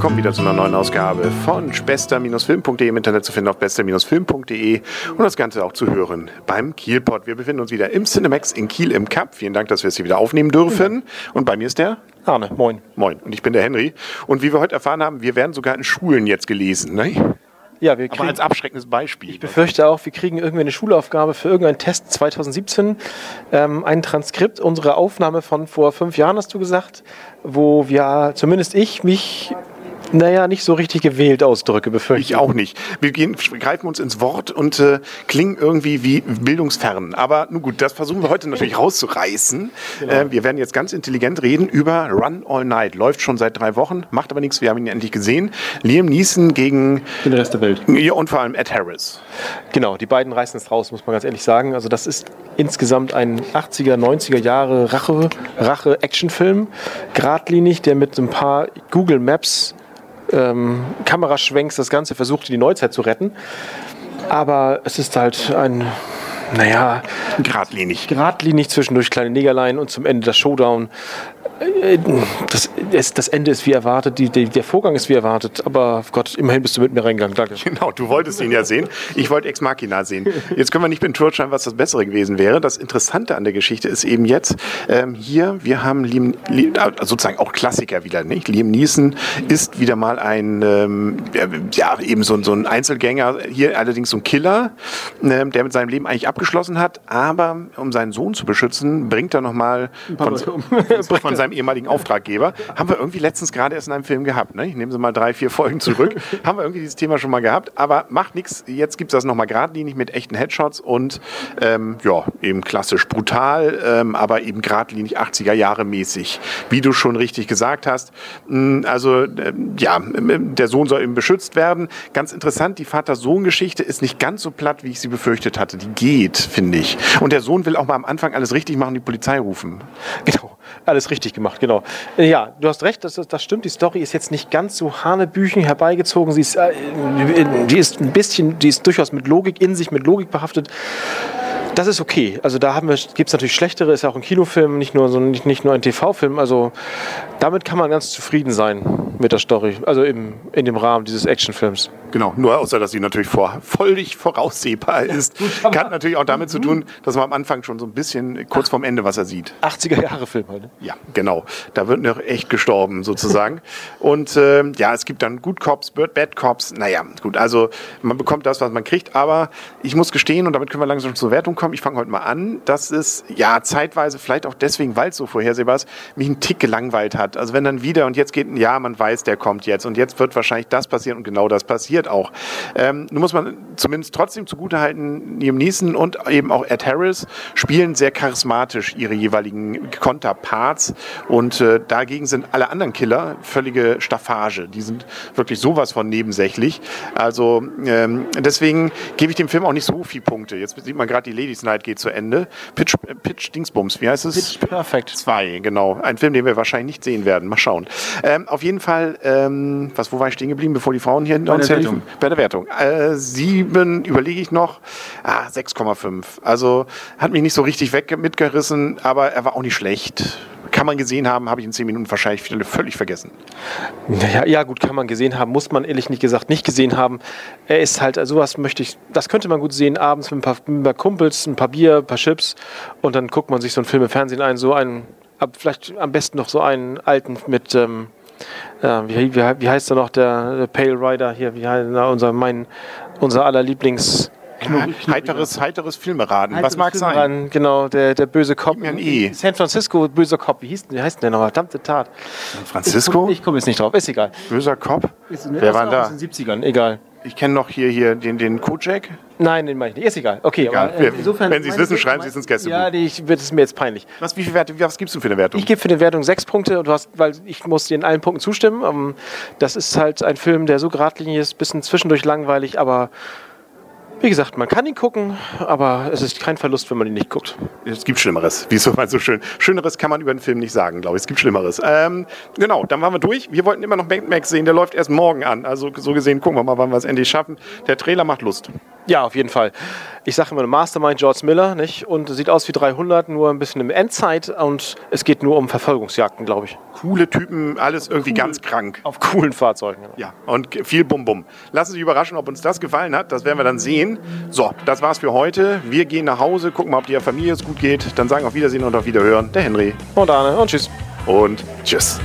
willkommen wieder zu einer neuen Ausgabe von bester-film.de, im Internet zu finden auf bester-film.de und das Ganze auch zu hören beim Kielpod. Wir befinden uns wieder im Cinemax in Kiel im Cup. Vielen Dank, dass wir es hier wieder aufnehmen dürfen. Und bei mir ist der Arne. Moin. Moin. Und ich bin der Henry. Und wie wir heute erfahren haben, wir werden sogar in Schulen jetzt gelesen, ne? Ja, wir kriegen, aber als abschreckendes Beispiel. Ich befürchte auch, wir kriegen irgendwie eine Schulaufgabe für irgendeinen Test 2017, ein Transkript unserer Aufnahme von vor 5 Jahren, hast du gesagt, wo wir, zumindest ich, mich, naja, nicht so richtig gewählt ausdrücke, befürchte ich. Ich auch nicht. Wir greifen uns ins Wort und klingen irgendwie wie bildungsfern. Aber nun gut, das versuchen wir heute natürlich rauszureißen. Genau. Wir werden jetzt ganz intelligent reden über Run All Night. Läuft schon seit 3 Wochen, macht aber nichts, wir haben ihn endlich gesehen. Liam Neeson gegen den Rest der Welt. Ja, und vor allem Ed Harris. Genau, die beiden reißen es raus, muss man ganz ehrlich sagen. Also das ist insgesamt ein 80er, 90er Jahre Rache-Action-Film. Geradlinig, der mit so ein paar Google Maps Kameraschwenks das Ganze versucht, die Neuzeit zu retten. Aber es ist halt ein, naja, geradlinig zwischendurch kleine Negerleien und zum Ende das Showdown. Das Ende ist wie erwartet, der Vorgang ist wie erwartet, aber Gott, immerhin bist du mit mir reingegangen, danke. Genau, du wolltest ihn ja sehen, ich wollte Ex Machina sehen. Jetzt können wir nicht beurteilen, was das Bessere gewesen wäre. Das Interessante an der Geschichte ist eben jetzt, hier, wir haben sozusagen auch Klassiker wieder, nicht? Liam Neeson ist wieder mal ein, eben so ein Einzelgänger, hier allerdings so ein Killer, der mit seinem Leben eigentlich abgeschlossen hat, aber um seinen Sohn zu beschützen, bringt er nochmal von seinem ehemaligen Auftraggeber. Haben wir irgendwie letztens gerade erst in einem Film gehabt. Ne? Ich nehme sie mal 3-4 Folgen zurück. Haben wir irgendwie dieses Thema schon mal gehabt. Aber macht nichts. Jetzt gibt es das nochmal geradlinig mit echten Headshots und ja, eben klassisch brutal, aber eben geradlinig 80er Jahre mäßig. Wie du schon richtig gesagt hast. Also ja, der Sohn soll eben beschützt werden. Ganz interessant, die Vater-Sohn-Geschichte ist nicht ganz so platt, wie ich sie befürchtet hatte. Die geht, finde ich. Und der Sohn will auch mal am Anfang alles richtig machen, die Polizei rufen. Genau. Alles richtig gemacht, genau. Ja, du hast recht, das stimmt. Die Story ist jetzt nicht ganz so hanebüchen herbeigezogen. Sie ist, die ist durchaus mit Logik in sich, mit Logik behaftet. Das ist okay. Also da gibt es natürlich schlechtere, ist ja auch ein Kinofilm, nicht nur ein TV-Film. Also damit kann man ganz zufrieden sein mit der Story, also in dem Rahmen dieses Actionfilms. Genau, nur außer, dass sie natürlich völlig voraussehbar ist. Ja, kann natürlich auch damit zu tun, dass man am Anfang schon so ein bisschen kurz vorm Ende, was er sieht. 80er-Jahre-Film halt. Ne? Ja, genau. Da wird noch echt gestorben, sozusagen. Und ja, es gibt dann Good Cops, Bad Cops. Naja, gut, also man bekommt das, was man kriegt. Aber ich muss gestehen, und damit können wir langsam zur Wertung kommen, ich fange heute mal an, dass es ja zeitweise, vielleicht auch deswegen, weil es so vorhersehbar ist, mich einen Tick gelangweilt hat. Also wenn dann wieder und jetzt geht, ja, man weiß, der kommt jetzt und jetzt wird wahrscheinlich das passieren und genau das passiert auch. Nun muss man zumindest trotzdem zugutehalten, Liam Neeson und eben auch Ed Harris spielen sehr charismatisch ihre jeweiligen Konterparts und dagegen sind alle anderen Killer völlige Staffage. Die sind wirklich sowas von nebensächlich. Also deswegen gebe ich dem Film auch nicht so viele Punkte. Jetzt sieht man gerade, die Ladies Night geht zu Ende. Pitch Dingsbums, wie heißt es? Pitch Perfect. 2, genau. Ein Film, den wir wahrscheinlich nicht sehen werden. Mal schauen. Auf jeden Fall, wo war ich stehen geblieben, bevor die Frauen hier hinter uns herliefen? Bei der Wertung. 7 überlege ich noch. 6,5. Also hat mich nicht so richtig mitgerissen, aber er war auch nicht schlecht. Kann man gesehen haben, habe ich in 10 Minuten wahrscheinlich völlig vergessen. Naja, ja gut, kann man gesehen haben, muss man ehrlich nicht gesehen haben. Er ist halt, sowas möchte ich, das könnte man gut sehen, abends mit ein paar Kumpels, ein paar Bier, ein paar Chips und dann guckt man sich so einen Film im Fernsehen ein, vielleicht am besten noch so einen alten mit, wie heißt er noch, der Pale Rider hier, unser aller Lieblings... Heiteres Filmeraden, was mag sein? Genau, der böse Cop. San Francisco, böser Cop, wie heißt der noch? Verdammte Tat. San Francisco? Ich komme jetzt nicht drauf, ist egal. Böser Cop? Wer war da? Aus den 70ern, egal. Ich kenne noch hier den Kojak. Nein, den meine ich nicht. Ist egal. Okay, egal. Aber insofern, wenn Sie es wissen, schreiben Sie es ins Gästebuch. Ja, das ist mir jetzt peinlich. Was gibst du für eine Wertung? Ich gebe für eine Wertung 6 Punkte, und weil ich muss dir in allen Punkten zustimmen. Das ist halt ein Film, der so geradlinig ist, bisschen zwischendurch langweilig, aber wie gesagt, man kann ihn gucken, aber es ist kein Verlust, wenn man ihn nicht guckt. Es gibt Schlimmeres, wie so schön. Schöneres kann man über den Film nicht sagen, glaube ich. Es gibt Schlimmeres. Genau, dann waren wir durch. Wir wollten immer noch Mad Max sehen, der läuft erst morgen an. Also so gesehen gucken wir mal, wann wir es endlich schaffen. Der Trailer macht Lust. Ja, auf jeden Fall. ich sage immer, Mastermind George Miller, nicht? Und sieht aus wie 300, nur ein bisschen in Endzeit, und es geht nur um Verfolgungsjagden, glaube ich. Coole Typen, alles irgendwie cool, ganz krank. Auf coolen Fahrzeugen. Ja, und viel Bum-Bum. Lassen Sie sich überraschen, ob uns das gefallen hat, das werden wir dann sehen. So, das war's für heute. Wir gehen nach Hause, gucken mal, ob der Familie es gut geht. Dann sagen auf Wiedersehen und auf Wiederhören der Henry. Und Arne und tschüss. Und tschüss.